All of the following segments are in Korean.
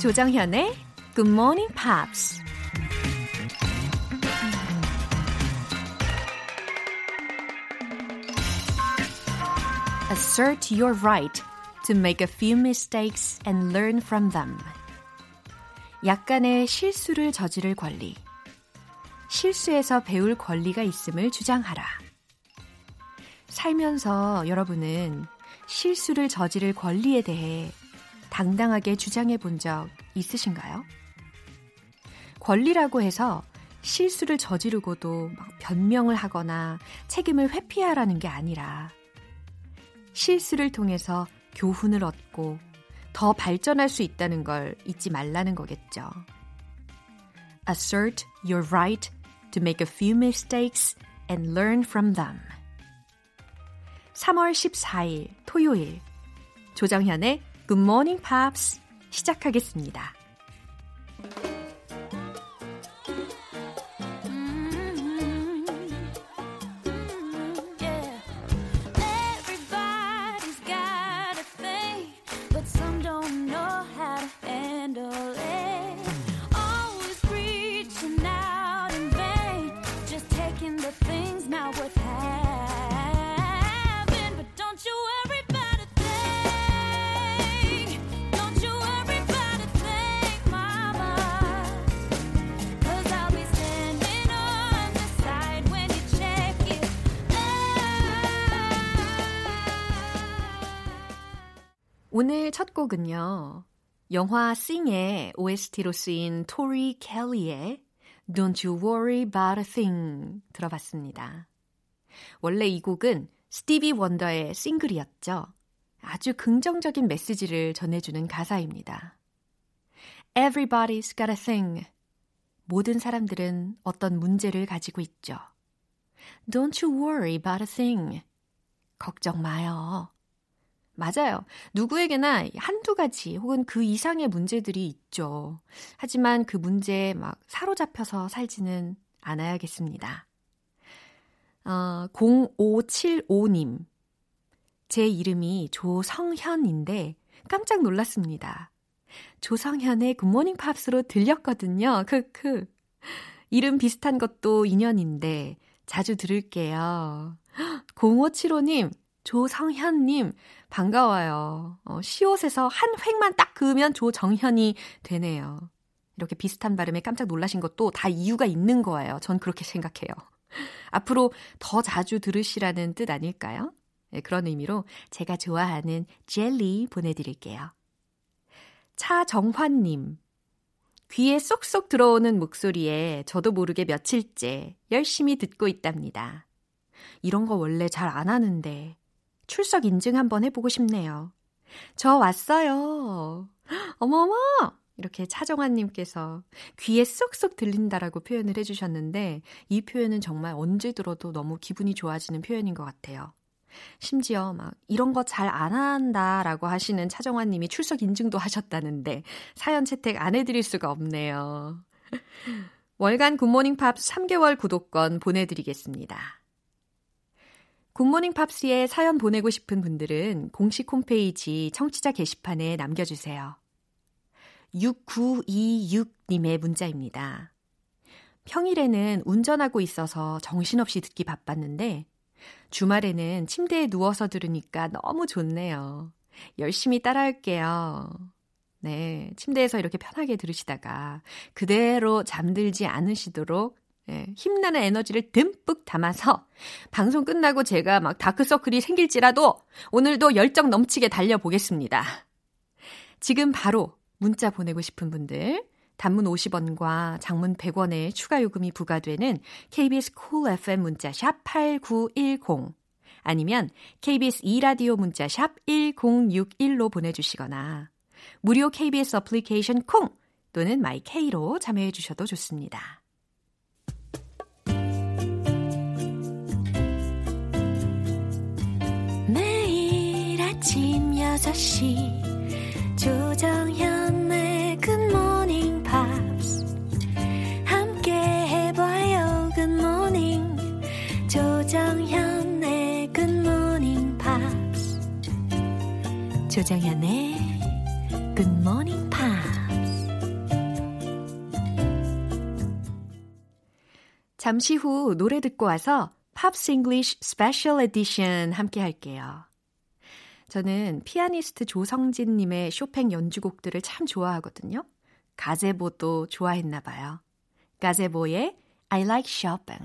조정현의 Good Morning Pops. Assert your right to make a few mistakes and learn from them. 약간의 실수를 저지를 권리. 실수에서 배울 권리가 있음을 주장하라. 살면서 여러분은 실수를 저지를 권리에 대해 당당하게 주장해 본 적 있으신가요? 권리라고 해서 실수를 저지르고도 막 변명을 하거나 책임을 회피하라는 게 아니라 실수를 통해서 교훈을 얻고 더 발전할 수 있다는 걸 잊지 말라는 거겠죠. Assert your right to make a few mistakes and learn from them. 3월 14일 토요일 조정현의 Good Morning Pops 시작하겠습니다. 오늘 첫 곡은요. 영화 싱의 OST로 쓰인 토리 켈리의 Don't You Worry About a Thing 들어봤습니다. 원래 이 곡은 스티비 원더의 싱글이었죠. 아주 긍정적인 메시지를 전해주는 가사입니다. Everybody's got a thing. 모든 사람들은 어떤 문제를 가지고 있죠. Don't you worry about a thing. 걱정 마요. 맞아요. 누구에게나 한두 가지 혹은 그 이상의 문제들이 있죠. 하지만 그 문제에 막 사로잡혀서 살지는 않아야겠습니다. 0575님. 제 이름이 조성현인데 깜짝 놀랐습니다. 조성현의 굿모닝 팝스로 들렸거든요. 크크. 이름 비슷한 것도 인연인데 자주 들을게요. 0575님. 조성현님 반가워요. 시옷에서 한 획만 딱 그으면 조정현이 되네요. 이렇게 비슷한 발음에 깜짝 놀라신 것도 다 이유가 있는 거예요. 전 그렇게 생각해요. 앞으로 더 자주 들으시라는 뜻 아닐까요? 네, 그런 의미로 제가 좋아하는 젤리 보내드릴게요. 차정환님. 귀에 쏙쏙 들어오는 목소리에 저도 모르게 며칠째 열심히 듣고 있답니다. 이런 거 원래 잘 안 하는데 출석 인증 한번 해보고 싶네요. 저 왔어요. 어머머! 이렇게 차정환님께서 귀에 쏙쏙 들린다라고 표현을 해주셨는데 이 표현은 정말 언제 들어도 너무 기분이 좋아지는 표현인 것 같아요. 심지어 막 이런 거 잘 안 한다라고 하시는 차정환님이 출석 인증도 하셨다는데 사연 채택 안 해드릴 수가 없네요. 월간 굿모닝 팝스 3개월 구독권 보내드리겠습니다. 굿모닝 팝스에 사연 보내고 싶은 분들은 공식 홈페이지 청취자 게시판에 남겨주세요. 6926님의 문자입니다. 평일에는 운전하고 있어서 정신없이 듣기 바빴는데 주말에는 침대에 누워서 들으니까 너무 좋네요. 열심히 따라할게요. 네, 침대에서 이렇게 편하게 들으시다가 그대로 잠들지 않으시도록 네, 힘나는 에너지를 듬뿍 담아서 방송 끝나고 제가 막 다크서클이 생길지라도 오늘도 열정 넘치게 달려보겠습니다. 지금 바로 문자 보내고 싶은 분들 단문 50원과 장문 100원의 추가 요금이 부과되는 KBS Cool FM 문자샵 8910 아니면 KBS 2라디오 문자샵 1061로 보내주시거나 무료 KBS 어플리케이션 콩 또는 마이K로 참여해 주셔도 좋습니다. 아침 6시 조정현의 굿모닝 팝스 함께 해봐요 굿모닝 조정현의 굿모닝 팝스 조정현의 굿모닝 팝스 잠시 후 노래 듣고 와서 팝스 잉글리쉬 스페셜 에디션 함께 할게요. 저는 피아니스트 조성진님의 쇼팽 연주곡들을 참 좋아하거든요. 가제보도 좋아했나 봐요. 가제보의 I like Chopin.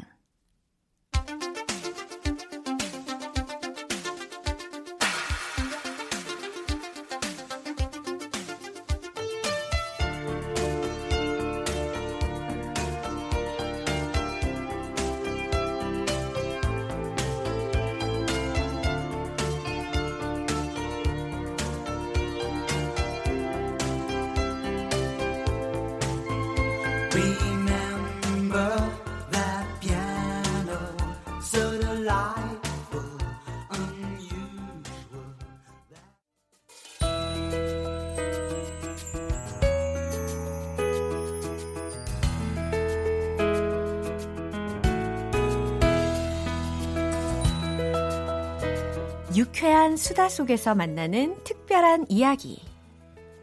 유쾌한 수다 속에서 만나는 특별한 이야기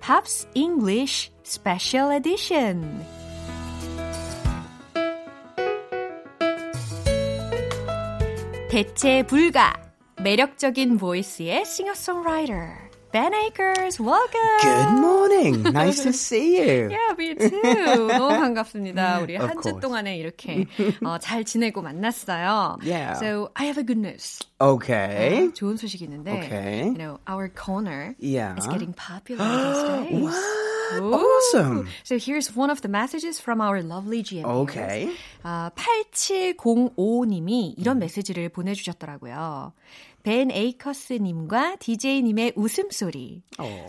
Pops English Special Edition 대체 불가 매력적인 보이스의 싱어송라이터 Ben Akers, welcome. Good morning. Nice to see you. Yeah, me too. 너무 반갑습니다. 우리 한 주 동안에 이렇게 잘 지내고 만났어요. Yeah. So I have a good news. Okay. 좋은 소식이 있는데, okay. You know, our corner yeah. is getting popular these days. What? Ooh. Awesome. So here's one of the messages from our lovely GM. Okay. 8705님이 이런 메시지를 보내주셨더라고요. 벤 에이커스님과 DJ님의 웃음소리,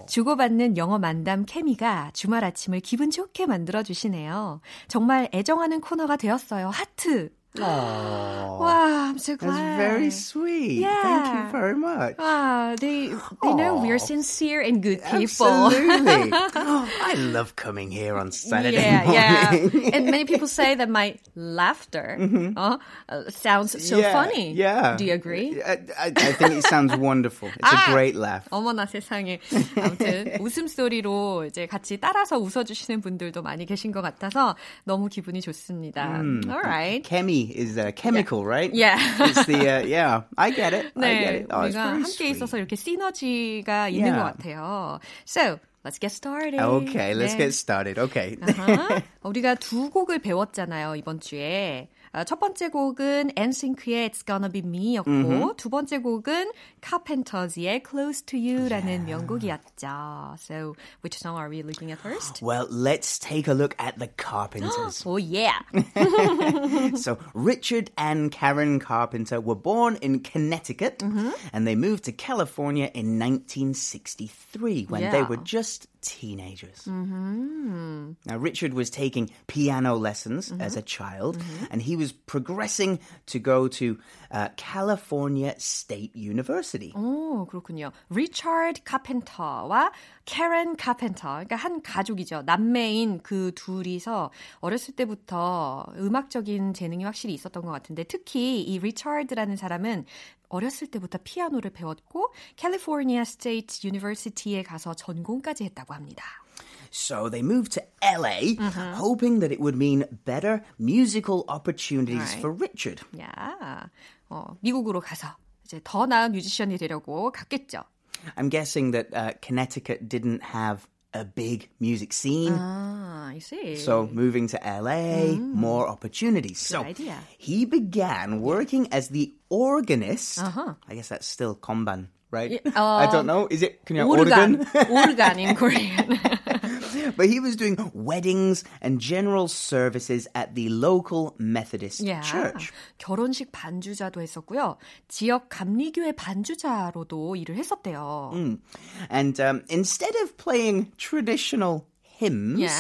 주고받는 영어 만담 케미가 주말 아침을 기분 좋게 만들어주시네요. 정말 애정하는 코너가 되었어요. 하트! Oh, wow, I'm so glad. That's very sweet. Yeah. Thank you very much. Wow, they know we're sincere and good people. Absolutely. I love coming here on Saturday morning. Yeah. And many people say that my laughter mm-hmm. Sounds so funny. Yeah. Do you agree? I think it sounds wonderful. It's a great laugh. 어머나 세상에. 아무튼 웃음소리로 이제 같이 따라서 웃어주시는 분들도 많이 계신 것 같아서 너무 기분이 좋습니다. All right. 케미. Is a chemical, yeah. right? Yeah. It's the, I get it. 네, I get it. Oh, 우리가 함께 sweet. 있어서 이렇게 시너지가 yeah. 있는 것 같아요. So, let's get started. Okay, let's get started. Okay. Uh-huh. 우리가 두 곡을 배웠잖아요, 이번 주에. 첫 번째 곡은 NSYNC의 It's Gonna Be Me였고 mm-hmm. 두 번째 곡은 Carpenters의 Close to You라는 명곡이었죠. So, which song are we looking at first? Well, let's take a look at the Carpenters. Oh, yeah! So, Richard and Karen Carpenter were born in Connecticut mm-hmm. and they moved to California in 1963 when they were just teenagers. Mm-hmm. Now, Richard was taking piano lessons mm-hmm. as a child, mm-hmm. and he was progressing to go to California State University. 오, 그렇군요. Richard Carpenter와 Karen Carpenter, 그러니까 한 가족이죠. 남매인 그 둘이서 어렸을 때부터 음악적인 재능이 확실히 있었던 것 같은데, 특히 이 Richard라는 사람은 어렸을 때부터 피아노를 배웠고 캘리포니아 스테이트 유니버시티에 가서 전공까지 했다고 합니다. So they moved to LA, mm-hmm. hoping that it would mean better musical opportunities right. for Richard. Yeah. 미국으로 가서 이제 더 나은 뮤지션이 되려고 갔겠죠. I'm guessing that Connecticut didn't have a big music scene. Ah, I see. So moving to LA, more opportunities. Good idea. He began working as the organist. Uh-huh. I guess that's still konban, right? I don't know. Is it 그냥 organ? Organ in Korean. But he was doing weddings and general services at the local Methodist church. 결혼식 반주자도 했었고요. 지역 감리교회 반주자로도 일을 했었대요. And instead of playing traditional hymns,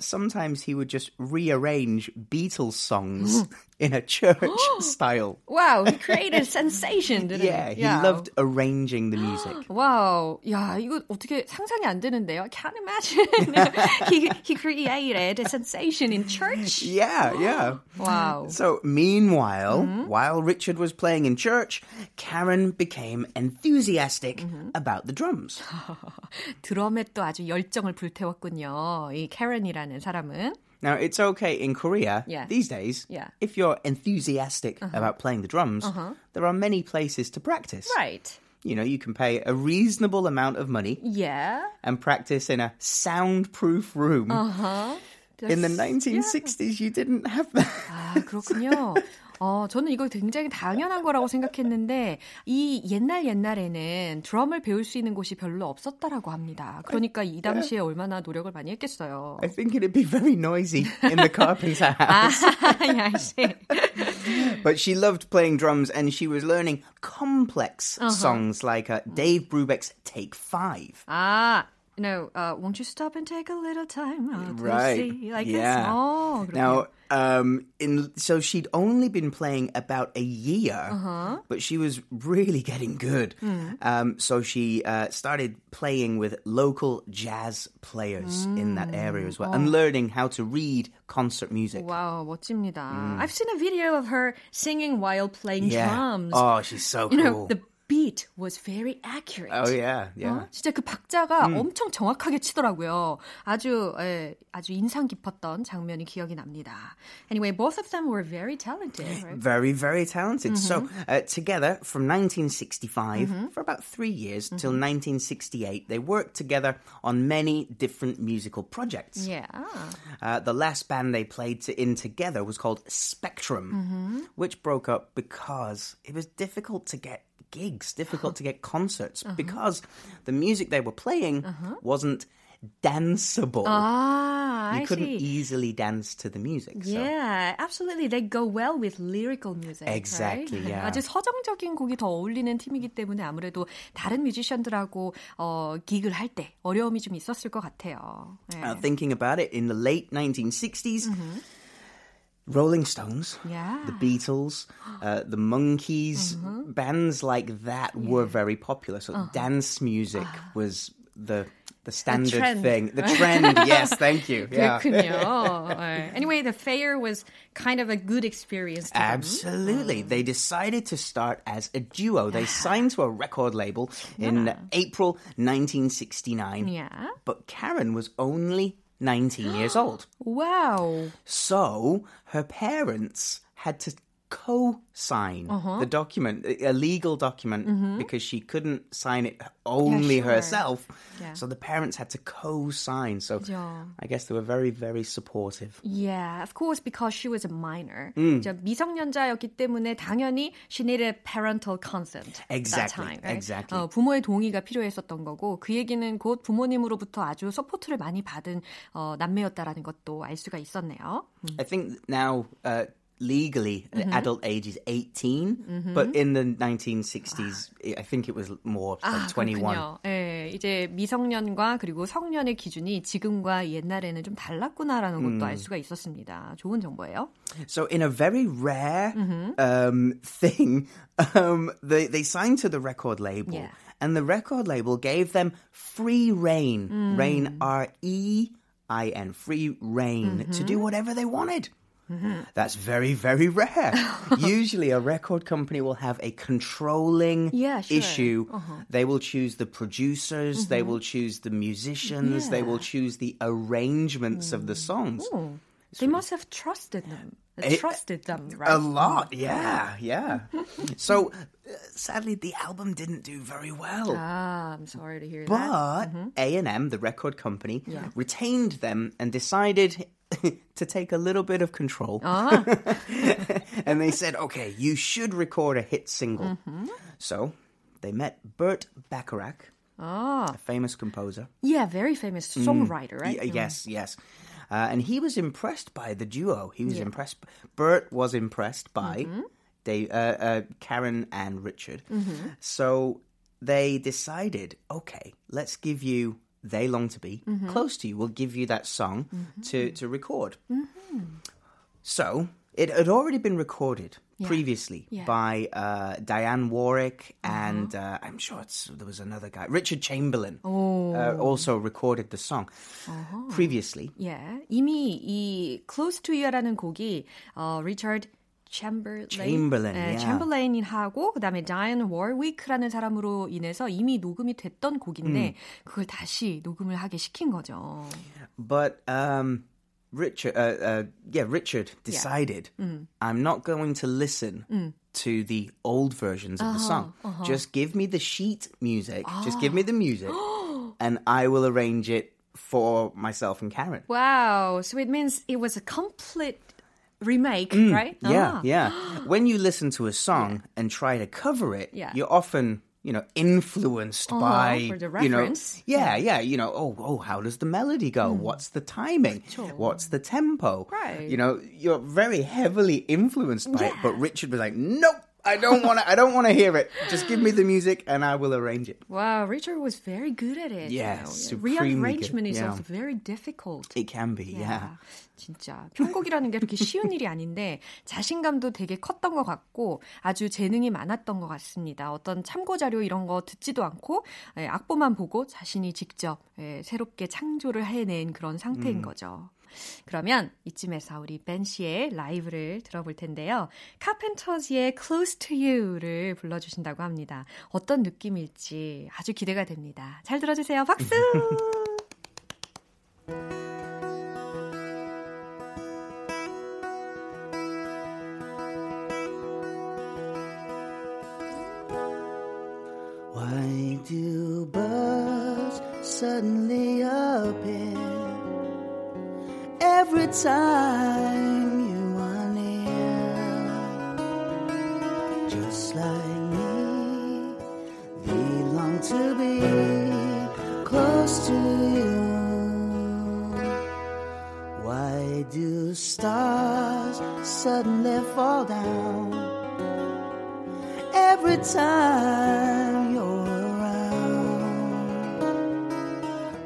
sometimes he would just rearrange Beatles songs. in a church style. Wow, he created a sensation, didn't he? Yeah, he loved arranging the music. Wow, 야, 이거 어떻게 상상이 안 되는데요? I can't imagine. he created a sensation in church. Yeah. Wow. So meanwhile, while Richard was playing in church, Karen became enthusiastic about the drums. 드럼에 또 아주 열정을 불태웠군요. 이 Karen이라는 사람은. Now, it's okay in Korea these days, if you're enthusiastic about playing the drums, there are many places to practice. Right. You know, you can pay a reasonable amount of money and practice in a soundproof room. In the 1960s, you didn't have that. 아, 그렇군요. 저는 이걸 굉장히 당연한 거라고 생각했는데 이 옛날에는 드럼을 배울 수 있는 곳이 별로 없었다라고 합니다. 그러니까 이 당시에 얼마나 노력을 많이 했겠어요. I think it'd be very noisy in the Carpenter house. Yeah, I see. But she loved playing drums and she was learning complex songs like Dave Brubeck's Take Five. Ah. No, won't you stop and take a little time out to see? Like this. Oh, now, so she'd only been playing about a year, but she was really getting good. So she started playing with local jazz players in that area as well and learning how to read concert music. Wow, 멋집니다. I've seen a video of her singing while playing drums. Oh, she's so cool. The beat was very accurate. Oh yeah. 진짜 그 박자가 엄청 정확하게 치더라고요. 아주 인상 깊었던 장면이 기억이 납니다. Anyway, both of them were very talented. Right? Very, very talented. So together from 1965 for about 3 years till 1968, they worked together on many different musical projects. Yeah. The last band they played in together was called Spectrum, which broke up because it was difficult to get gigs, difficult to get concerts because the music they were playing wasn't danceable. Ah, you couldn't easily dance to the music. So. Yeah, absolutely. They go well with lyrical music. Exactly, right? 아주 서정적인 곡이 더 어울리는 팀이기 때문에 아무래도 다른 뮤지션들하고 기획을 할 때 어려움이 좀 있었을 것 같아요. 네. Thinking about it, in the late 1960s, Rolling Stones, the Beatles, the Monkees, bands like that were very popular. So dance music was the standard thing. The trend, yes, thank you. Yeah. Anyway, the fair was kind of a good experience to Absolutely. Them. They decided to start as a duo. They signed to a record label in April 1969. Yeah. But Karen was only 19 years old. Wow. So her parents had to co-sign the document, a legal document, because she couldn't sign it only herself. Yeah. So the parents had to co-sign. So I guess they were very, very supportive. Yeah, of course, because she was a minor. 미성년자였기 때문에 당연히 she needed parental consent at that time. Right? Exactly. 부모의 동의가 필요했었던 거고 그 얘기는 곧 부모님으로부터 아주 서포트를 많이 받은 남매였다라는 것도 알 수가 있었네요. I think now... legally, the adult age is 18, but in the 1960s, I think it was more like 21. 예, 이제 미성년과 그리고 성년의 기준이 지금과 옛날에는 좀 달랐구나라는 것도 알 수가 있었습니다. 좋은 정보예요. So in a very rare thing, they signed to the record label. Yeah. And the record label gave them free reign, reign R-E-I-N, free reign, to do whatever they wanted. That's very, very rare. Usually a record company will have a controlling issue. They will choose the producers, they will choose the musicians, they will choose the arrangements of the songs. Ooh. They must have trusted them, right? A lot, yeah. So, sadly, the album didn't do very well. Ah, I'm sorry to hear that. But A&M, the record company, retained them and decided... to take a little bit of control. And they said, okay, you should record a hit single. So they met Bert Bacharach, a famous composer. Yeah, very famous songwriter, right? Yes. And he was impressed by the duo. He was impressed. Bert was impressed by Karen and Richard. So they decided, okay, let's give you They Long to Be, Close to You, will give you that song to record. So It had already been recorded previously by Dionne Warwick and I'm sure there was another guy, Richard Chamberlain, also recorded the song previously. Yeah, 이미 이 Close to You라는 곡이 Richard Chamberlain하고 그다음에 Dionne Warwick라는 사람으로 인해서 이미 녹음이 됐던 곡인데 그걸 다시 녹음을 하게 시킨 거죠. But Richard decided, I'm not going to listen to the old versions of the song. Just give me the sheet music. Just give me the music and I will arrange it for myself and Karen. Wow. So it means it was a complete remake, right? Yeah, yeah. When you listen to a song and try to cover it, you're often... you know, influenced by, for the reference. You know, you know, how does the melody go? What's the timing? 그렇죠. What's the tempo? Right. You know, you're very heavily influenced by it, but Richard was like, nope. I don't want to hear it. Just give me the music and I will arrange it. Wow, Richard was very good at it. Yes, you know. Rearrangement is also very difficult. It can be, yeah. 진짜 편곡이라는 게 그렇게 쉬운 일이 아닌데 자신감도 되게 컸던 것 같고 아주 재능이 많았던 것 같습니다. 어떤 참고 자료 이런 거 듣지도 않고 악보만 보고 자신이 직접 새롭게 창조를 해낸 그런 상태인 거죠. 그러면 이쯤에서 우리 벤 씨의 라이브를 들어볼 텐데요. Carpenters의 Close to You를 불러주신다고 합니다. 어떤 느낌일지 아주 기대가 됩니다. 잘 들어주세요. 박수! Why do birds suddenly appear? Every time you are near, just like me, we long to be close to you. Why do stars suddenly fall down every time you're around?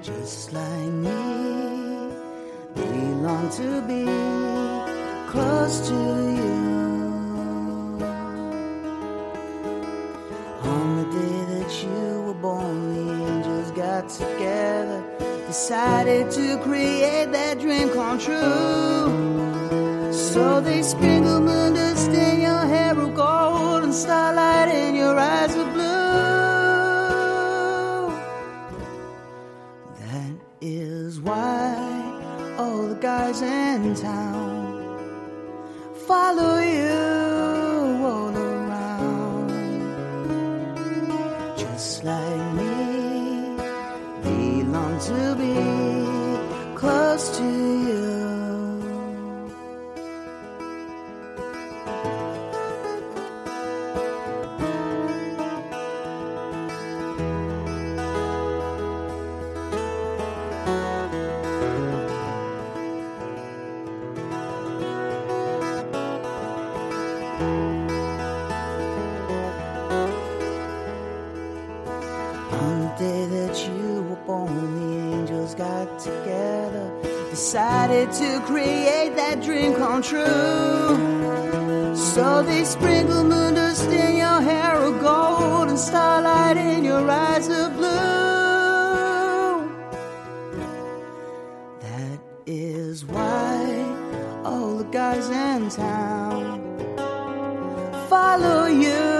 Just like me. Long to be close to you. On the day that you were born, the angels got together, decided to create that dream come true. So they sprinkled moon dust in your hair of gold and starlight in your eyes of blue. That is why all the guys in town follow you all around. Just like me, we long to be close to you. Decided to create that dream come true. So they sprinkled moon dust in your hair of gold and starlight in your eyes of blue. That is why all the guys in town follow you.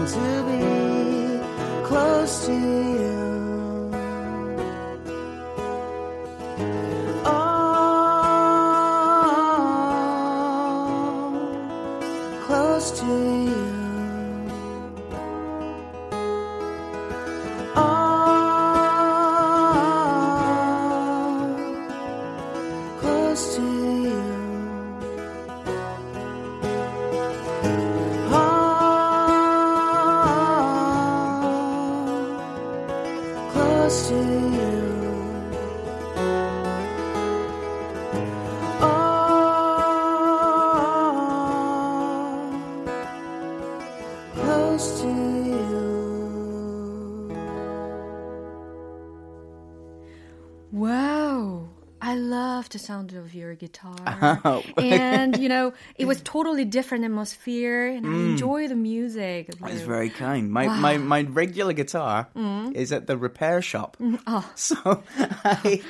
To be close to you. Oh, close to you. Oh, close to you. Wow. I love the sound of your guitar. And, you know, it was totally different atmosphere. And I enjoy the music. That's very kind. My regular guitar is at the repair shop. Oh. So I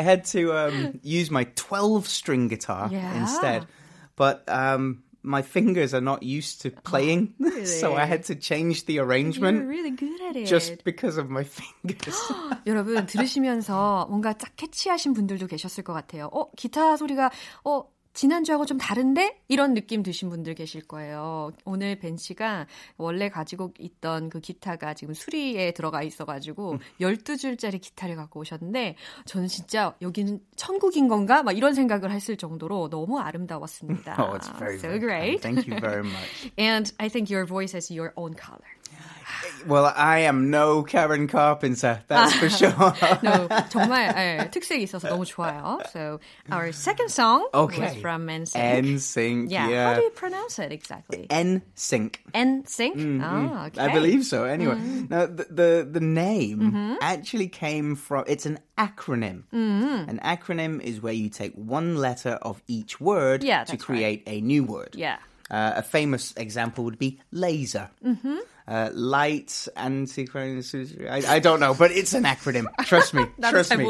had to use my 12-string guitar instead. But my fingers are not used to playing. Oh, really? So I had to change the arrangement. You're really good at it. Just because of my fingers. 여러분 들으시면서 뭔가 딱 캐치하신 분들도 계셨을 것 같아요. 기타 소리가 지난주하고 좀 다른데? 이런 느낌 드신 분들 계실 거예요. 오늘 벤 씨가 원래 가지고 있던 그 기타가 지금 수리에 들어가 있어가지고 12줄짜리 기타를 갖고 오셨는데 저는 진짜 여기는 천국인 건가? 막 이런 생각을 했을 정도로 너무 아름다웠습니다. Oh, it's very so great. Thank you very much. And I think your voice has your own color. Well, I am no Karen Carpenter, that's for sure. No, 정말 특색이 있어서 너무 좋아요. So our second song was from NSYNC. NSYNC, yeah. How do you pronounce it exactly? NSYNC. NSYNC? Mm-hmm. Oh, okay. I believe so, anyway. Mm-hmm. Now, the name actually came from, it's an acronym. Mm-hmm. An acronym is where you take one letter of each word to create a new word. Yeah. A famous example would be laser. Mm-hmm. Light, anti-cranes, I don't know, but it's an acronym. Trust me. Trust me.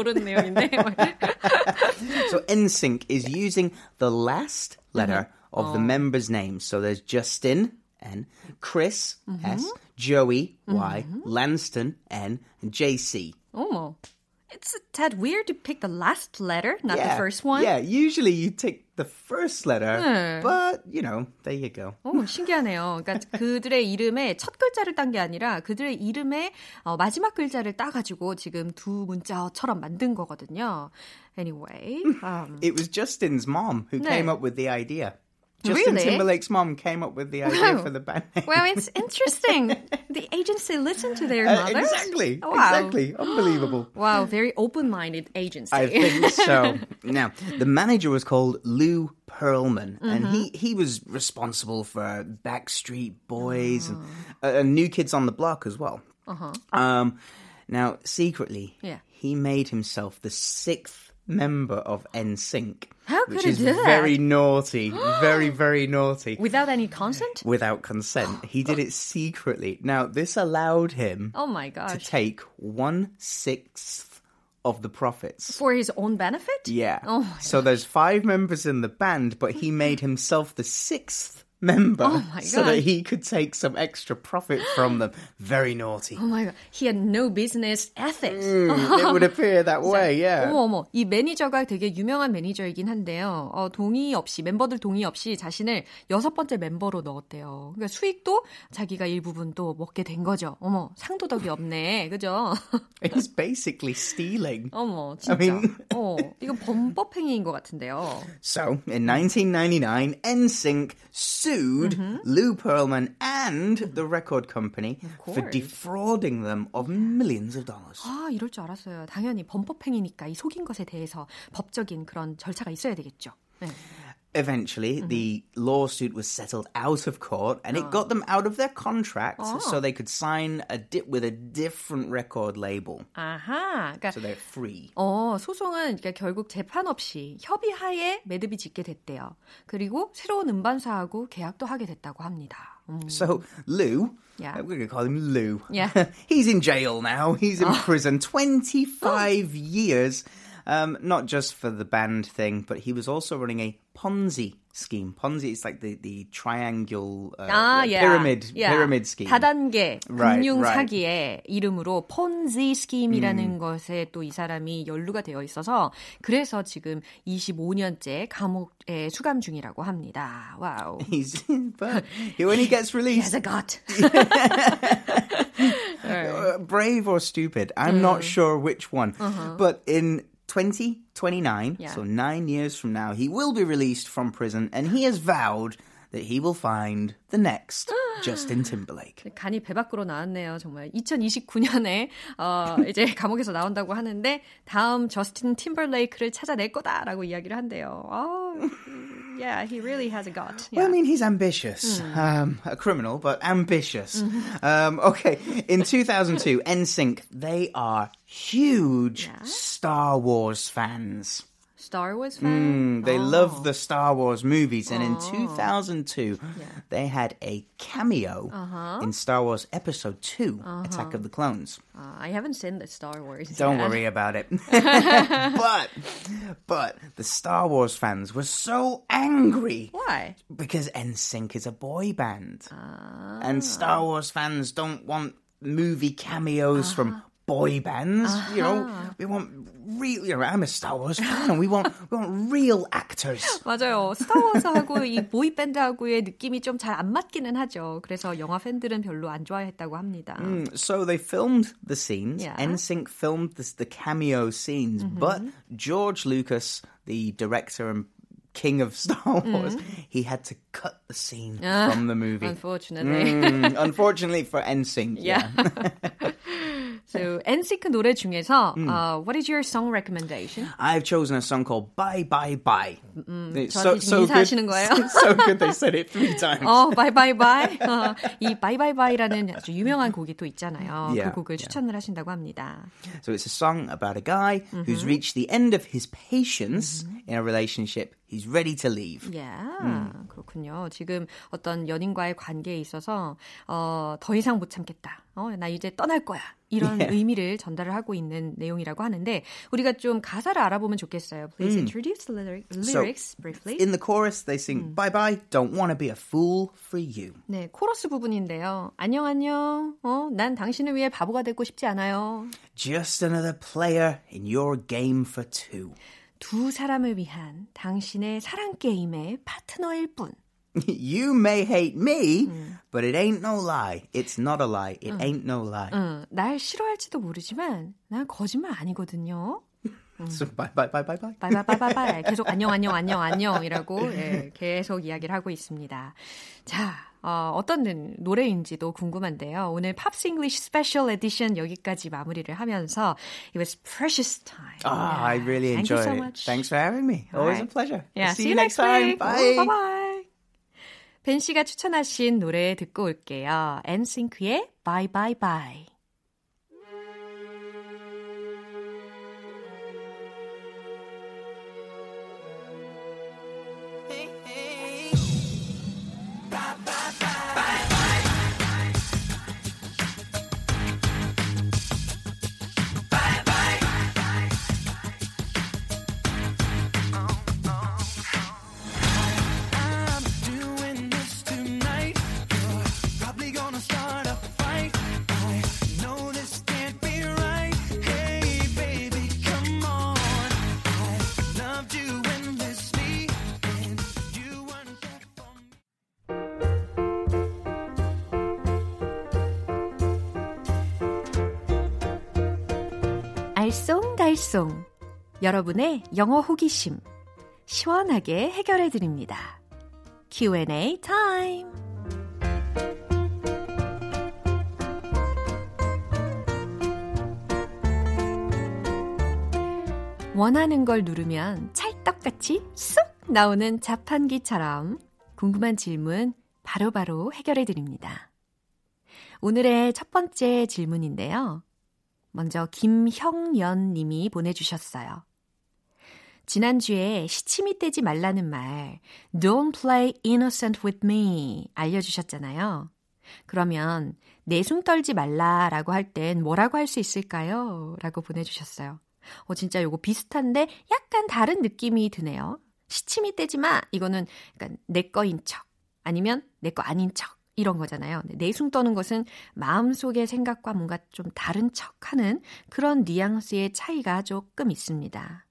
So NSYNC is using the last letter of the members' names. So there's Justin, N, Chris, S, Joey, Y, Lanston, N, and JC. Oh, it's a tad weird to pick the last letter, not the first one. Yeah, usually you take the first letter, but, you know, there you go. 오, 신기하네요. 그러니까 그들의 이름에 첫 글자를 딴 게 아니라 그들의 이름에 마지막 글자를 따가지고 지금 두 문자처럼 만든 거거든요. Anyway. It was Justin's mom who came up with the idea. Justin Timberlake's mom came up with the idea for the band name. Wow, it's interesting. The agency listened to their mothers. Exactly. Wow. Exactly. Unbelievable. Wow, very open-minded agency. I think so. Now, the manager was called Lou Pearlman, and he was responsible for Backstreet Boys and New Kids on the Block as well. Uh-huh. Now, secretly, he made himself the sixth member of NSYNC. How could he do that? Which is very naughty, very, very naughty. Without any consent? Without consent. He did it secretly. Now, this allowed him to take 1/6 of the profits. For his own benefit? Yeah. Oh so there's 5 members in the band, but he made himself the 6th member so that he could take some extra profit from them. Very naughty. Oh my god. He had no business ethics. It would appear that way, yeah. 어머, 이 매니저가 되게 유명한 매니저이긴 한데요. 동의 없이, 멤버들 동의 없이 자신을 6번째 멤버로 넣었대요. 그러니까 수익도 자기가 일부분 또 먹게 된 거죠. 어머, 상도덕이 없네. 그죠? It's basically stealing. 어머, 진짜. 이건 범법행위인 것 같은데요. So, in 1999, NSYNC sued Lou Pearlman and the record company for defrauding them of millions of dollars. 아, 이럴 줄 알았어요. 당연히 범법행위니까 이 속인 것에 대해서 법적인 그런 절차가 있어야 되겠죠. 네. Eventually, the lawsuit was settled out of court, and it got them out of their contract so they could sign with a different record label. 아하, 그러니까, so they're free. 소송은 그러니까 결국 재판 없이 협의하에 매듭이 짓게 됐대요. 그리고 새로운 음반사하고 계약도 하게 됐다고 합니다. So, Lou, we're going to call him Lou. Yeah. He's in jail now. He's in prison 25 years. Not just for the band thing, but he was also running a Ponzi scheme. Ponzi is like the triangle pyramid scheme. 다단계 금융 사기의 이름으로 폰지 스킴이라는 것에 또 이 사람이 연루가 되어 있어서 그래서 지금 25년째 감옥에 수감 중이라고 합니다. Wow. But when he gets released, he has a gut. Brave or stupid, I'm not sure which one. But in 2029, so 9 years from now, he will be released from prison, and he has vowed that he will find the next Justin Timberlake. 간이 배 밖으로 나왔네요. 정말 2029년에 이제 감옥에서 나온다고 하는데 다음 저스틴 팀벌레이크를 찾아낼 거다라고 이야기를 한대요. Yeah, he really has a gut. Yeah. Well, I mean, he's ambitious. A criminal, but ambitious. Okay, in 2002, NSYNC, they are huge yeah. Star Wars fans. Star Wars fans? They love the Star Wars movies. And in 2002, yeah. they had a cameo in Star Wars Episode 2, Attack of the Clones. I haven't seen the Star Wars Don't yet. Worry about it. but the Star Wars fans were so angry. Why? Because NSYNC is a boy band. And Star Wars fans don't want movie cameos from... boy bands, you know, we want real, you know, I'm a Star Wars fan, we want real actors. 맞아요. 스타워즈하고 이 보이밴드하고의 느낌이 좀 잘 안 맞기는 하죠. 그래서 영화 팬들은 별로 안 좋아했다고 합니다. So they filmed the scenes, yeah. NSYNC filmed the cameo scenes, but George Lucas, the director and King of Star Wars, he had to cut the scene from the movie. Unfortunately. Unfortunately for NSYNC. Yeah. So, NSYNC 노래 중에서 what is your song recommendation? I've chosen a song called Bye Bye Bye. So good. So good they said it three times. Bye Bye Bye. 이 Bye Bye Bye라는 아주 유명한 곡이 또 있잖아요. 그 곡을 추천을 하신다고 합니다. So it's a song about a guy who's reached the end of his patience in a relationship. He's ready to leave. Yeah, 그렇군요. 지금 어떤 연인과의 관계에 있어서 더 이상 못 참겠다. 나 이제 떠날 거야. 이런 yeah. 의미를 전달을 하고 있는 내용이라고 하는데 우리가 좀 가사를 알아보면 좋겠어요. Please introduce the lyrics briefly. In the chorus, they sing, Bye bye, don't want to be a fool for you. 네, 코러스 부분인데요. 안녕, 안녕. 난 당신을 위해 바보가 되고 싶지 않아요. Just another player in your game for two. 두 사람을 위한 당신의 사랑 게임의 파트너일 뿐. You may hate me, but it ain't no lie. It's not a lie. It ain't no lie. 날 싫어할지도 모르지만 난 거짓말 아니거든요. So bye bye bye bye bye. Bye bye bye bye bye. 계속 안녕 안녕 안녕 안녕이라고 예, 계속 이야기를 하고 있습니다. 자. 어떤 노래인지도 궁금한데요. 오늘 Pops English Special Edition 여기까지 마무리를 하면서 It was precious time. Yeah. I really enjoyed it. Thank you so much. Thanks for having me. Always a pleasure. Yeah. See you next time. Bye. Bye-bye. 벤 씨가 추천하신 노래 듣고 올게요. NSYNC의 Bye Bye Bye. 알쏭달쏭 여러분의 영어 호기심 시원하게 해결해 드립니다. Q&A 타임. 원하는 걸 누르면 찰떡같이 쑥 나오는 자판기처럼 궁금한 질문 바로바로 해결해 드립니다. 오늘의 첫 번째 질문인데요. 먼저 김형연 님이 보내주셨어요. 지난주에 시치미 떼지 말라는 말 Don't play innocent with me 알려주셨잖아요. 그러면 내숭 떨지 말라라고 할 땐 뭐라고 할 수 있을까요? 라고 보내주셨어요. 진짜 요거 비슷한데 약간 다른 느낌이 드네요. 시치미 떼지 마! 이거는 그러니까 내 거인 척 아니면 내 거 아닌 척. 이런 거잖아요. 내숭 떠는 것은 마음속의 생각과 뭔가 좀 다른 척하는 그런 뉘앙스의 차이가 조금 있습니다.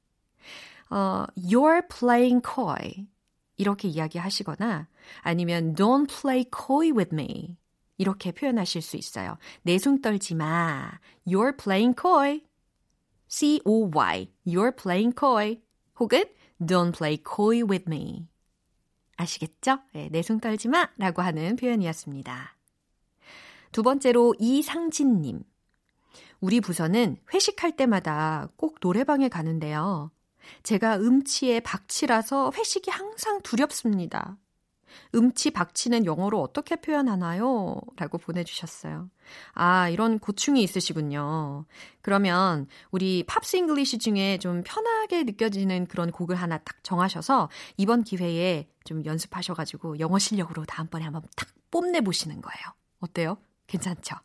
You're playing coy 이렇게 이야기하시거나 아니면 Don't play coy with me 이렇게 표현하실 수 있어요. 내숭 떨지 마. You're playing coy. C-O-Y. You're playing coy. 혹은 Don't play coy with me. 아시겠죠? 네, 내 손 떨지 마! 라고 하는 표현이었습니다. 두 번째로 이상진님. 우리 부서는 회식할 때마다 꼭 노래방에 가는데요. 제가 음치에 박치라서 회식이 항상 두렵습니다. 음치 박치는 영어로 어떻게 표현하나요? 라고 보내주셨어요. 아, 이런 고충이 있으시군요. 그러면 우리 팝스 잉글리시 중에 좀 편하게 느껴지는 그런 곡을 하나 딱 정하셔서 이번 기회에 좀 연습하셔가지고 영어 실력으로 다음번에 한번 딱 뽐내보시는 거예요. 어때요? 괜찮죠?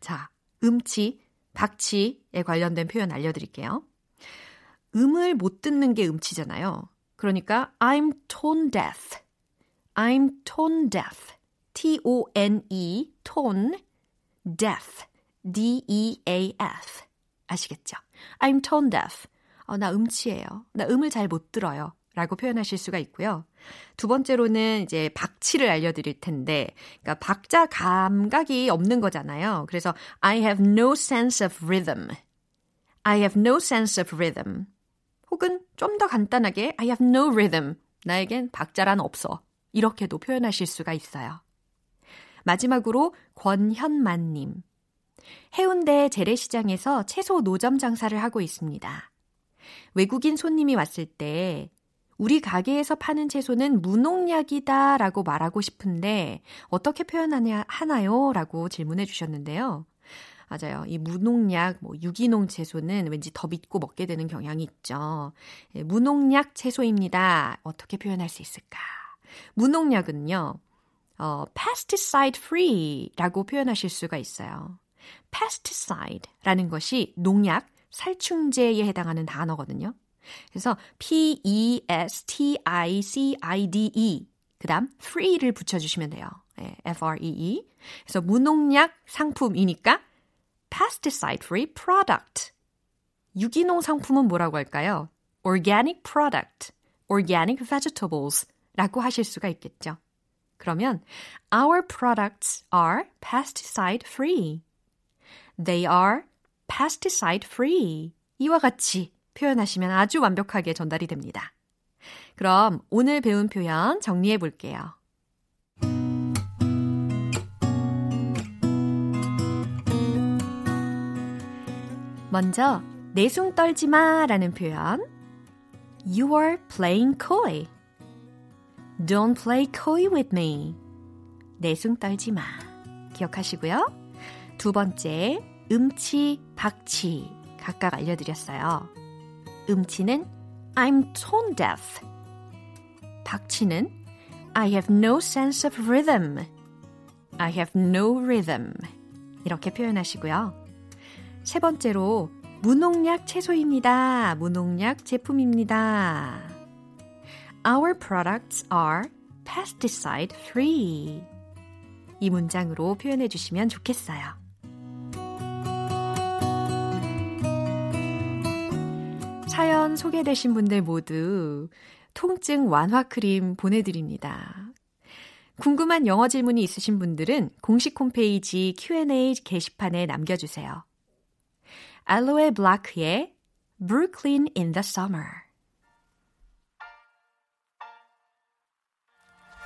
자, 음치, 박치에 관련된 표현 알려드릴게요. 음을 못 듣는 게 음치잖아요. 그러니까 I'm tone deaf. I'm tone deaf. T-O-N-E, tone, deaf, D-E-A-F. 아시겠죠? I'm tone deaf. 나 음치예요. 나 음을 잘 못 들어요. 라고 표현하실 수가 있고요. 두 번째로는 이제 박치를 알려드릴 텐데, 그러니까 박자 감각이 없는 거잖아요. 그래서 I have no sense of rhythm. I have no sense of rhythm. 혹은 좀 더 간단하게 I have no rhythm. 나에겐 박자란 없어. 이렇게도 표현하실 수가 있어요. 마지막으로 권현만님. 해운대 재래시장에서 채소 노점 장사를 하고 있습니다. 외국인 손님이 왔을 때 우리 가게에서 파는 채소는 무농약이다 라고 말하고 싶은데 어떻게 표현하나요? 라고 질문해 주셨는데요. 맞아요. 이 무농약, 유기농 채소는 왠지 더 믿고 먹게 되는 경향이 있죠. 무농약 채소입니다. 어떻게 표현할 수 있을까? 무농약은요. pesticide free라고 표현하실 수가 있어요. pesticide라는 것이 농약, 살충제에 해당하는 단어거든요. 그래서 P-E-S-T-I-C-I-D-E 그 다음 free를 붙여주시면 돼요. 네, F-R-E-E 그래서 무농약 상품이니까 pesticide free product 유기농 상품은 뭐라고 할까요? organic product, organic vegetables 라고 하실 수가 있겠죠. 그러면 Our products are pesticide free. They are pesticide free. 이와 같이 표현하시면 아주 완벽하게 전달이 됩니다. 그럼 오늘 배운 표현 정리해 볼게요. 먼저 내 숨 떨지 마라는 표현 You are playing coy. Don't play coy with me. 내 숨 떨지 마. 기억하시고요. 두 번째, 음치, 박치 각각 알려드렸어요. 음치는 I'm tone deaf. 박치는 I have no sense of rhythm. I have no rhythm. 이렇게 표현하시고요. 세 번째로 무농약 채소입니다. 무농약 제품입니다. Our products are pesticide free. 이 문장으로 표현해 주시면 좋겠어요. 사연 소개되신 분들 모두 통증 완화 크림 보내드립니다. 궁금한 영어 질문이 있으신 분들은 공식 홈페이지 Q&A 게시판에 남겨주세요. 알로에 블라크의 Brooklyn in the Summer.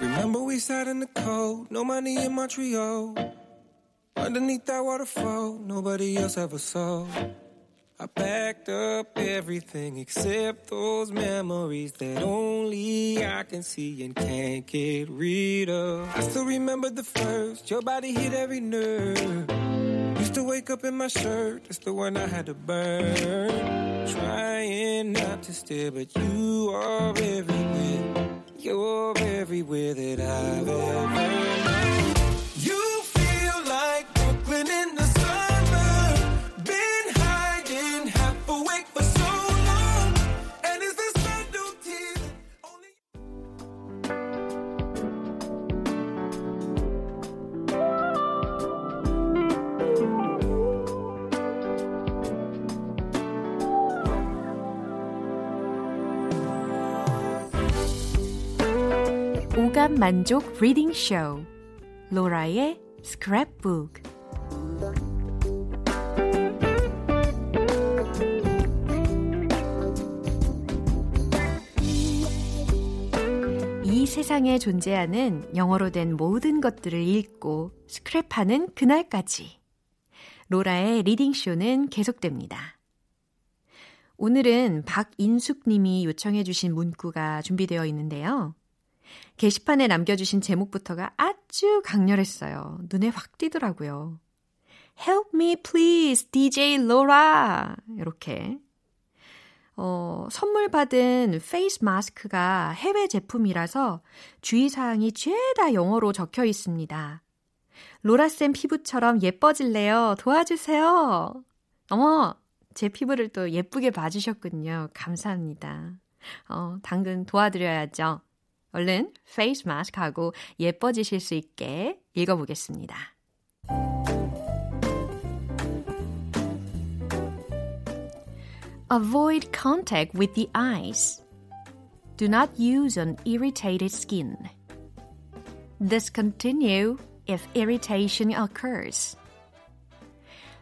Remember we sat in the cold, no money in Montreal. Underneath that waterfall, nobody else ever saw. I packed up everything except those memories that only I can see and can't get rid of. I still remember the first, your body hit every nerve. Used to wake up in my shirt, that's the one I had to burn. Trying not to stare, but you are everywhere. You're everywhere that I've ever known. You feel like Brooklyn in the summer. Been hiding half awake for so long. And is this brand new tears 오감 만족 리딩 쇼 로라의 스크랩북 세상에 존재하는 영어로 된 모든 것들을 읽고 스크랩하는 그날까지 로라의 리딩쇼는 계속됩니다. 오늘은 박인숙님이 요청해 주신 문구가 준비되어 있는데요. 게시판에 남겨주신 제목부터가 아주 강렬했어요. 눈에 확 띄더라고요. Help me please, DJ Laura. 이렇게. 선물 받은 페이스 마스크가 해외 제품이라서 주의사항이 죄다 영어로 적혀 있습니다. 로라쌤 피부처럼 예뻐질래요? 도와주세요. 어머, 제 피부를 또 예쁘게 봐주셨군요. 감사합니다. 당근 도와드려야죠. 얼른 페이스 마스크하고 예뻐지실 수 있게 읽어보겠습니다. Avoid contact with the eyes. Do not use on irritated skin. Discontinue if irritation occurs.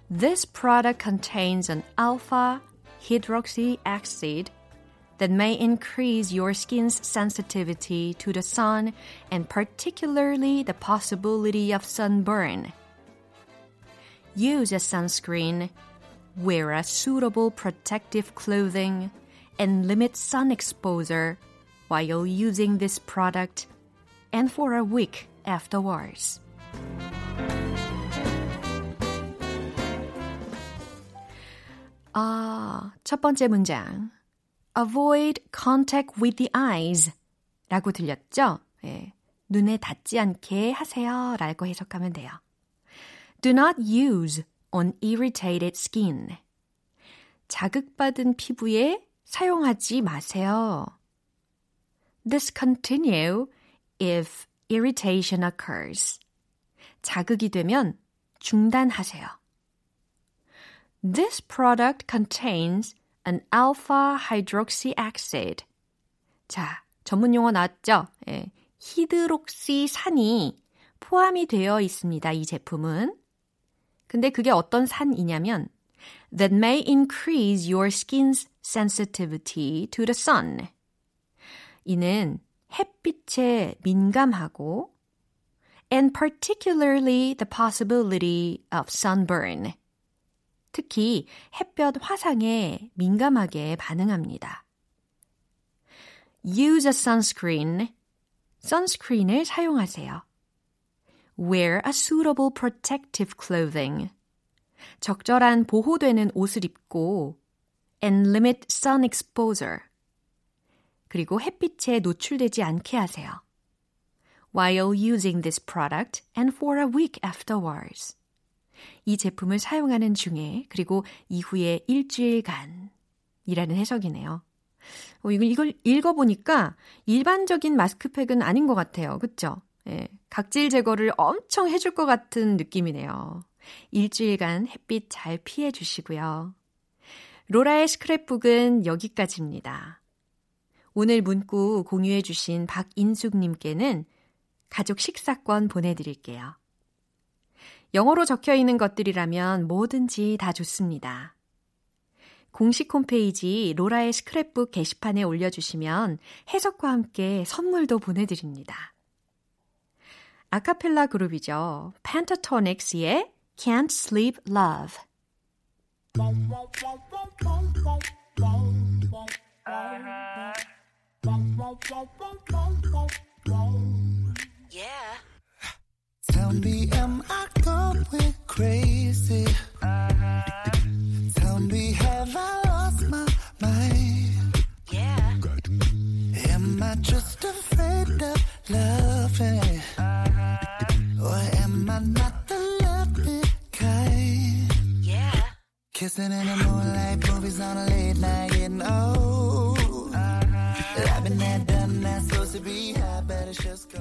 This product contains an alpha hydroxy acid that may increase your skin's sensitivity to the sun and particularly the possibility of sunburn. Use a sunscreen. Wear a suitable protective clothing and limit sun exposure while using this product and for a week afterwards. 첫 번째 문장. Avoid contact with the eyes 라고 들렸죠? 예, 눈에 닿지 않게 하세요 라고 해석하면 돼요. Do not use on irritated skin. 자극받은 피부에 사용하지 마세요. Discontinue if irritation occurs. 자극이 되면 중단하세요. This product contains an alpha hydroxy acid. 자, 전문 용어 나왔죠? 예, 히드록시산이 포함이 되어 있습니다. 이 제품은. 근데 그게 어떤 산이냐면 That may increase your skin's sensitivity to the sun. 이는 햇빛에 민감하고 And particularly the possibility of sunburn. 특히 햇볕 화상에 민감하게 반응합니다. Use a sunscreen. 선스크린을 사용하세요. Wear a suitable protective clothing. 적절한 보호되는 옷을 입고 and limit sun exposure. 그리고 햇빛에 노출되지 않게 하세요. While using this product and for a week afterwards. 이 제품을 사용하는 중에 그리고 이후에 일주일간이라는 해석이네요. 이걸 읽어보니까 일반적인 마스크팩은 아닌 것 같아요. 그렇죠? 예, 각질 제거를 엄청 해줄 것 같은 느낌이네요. 일주일간 햇빛 잘 피해 주시고요. 로라의 스크랩북은 여기까지입니다. 오늘 문구 공유해 주신 박인숙님께는 가족 식사권 보내드릴게요. 영어로 적혀있는 것들이라면 뭐든지 다 좋습니다. 공식 홈페이지 로라의 스크랩북 게시판에 올려주시면 해석과 함께 선물도 보내드립니다. 아카펠라 그룹이죠. 펜타토닉스의 Can't Sleep Love. Yeah. Tell me, am I going crazy? Tell me, have I lost my mind? Yeah. Am I just afraid of loving? Or am I not the loving kind? Yeah. Kissing in the moonlight, movies on a late night, getting old. I've been there, done that, supposed to be high, better just go.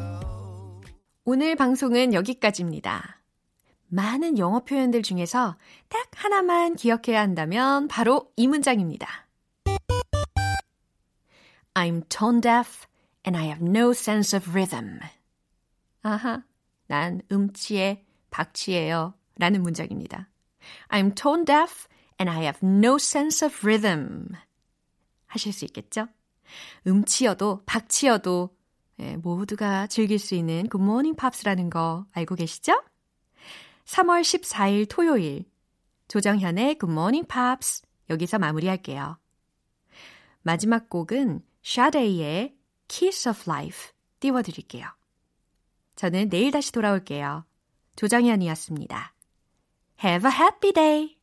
오늘 방송은 여기까지입니다. 많은 영어 표현들 중에서 딱 하나만 기억해야 한다면 바로 이 문장입니다. I'm tone deaf and I have no sense of rhythm. 아하, 난 음치에 박치예요. 라는 문장입니다. I'm tone deaf and I have no sense of rhythm. 하실 수 있겠죠? 음치여도 박치여도 모두가 즐길 수 있는 굿모닝 팝스라는 거 알고 계시죠? 3월 14일 토요일 조정현의 굿모닝 팝스 여기서 마무리할게요. 마지막 곡은 샤데이의 Kiss of Life 띄워드릴게요. 저는 내일 다시 돌아올게요. 조정현이었습니다. Have a happy day!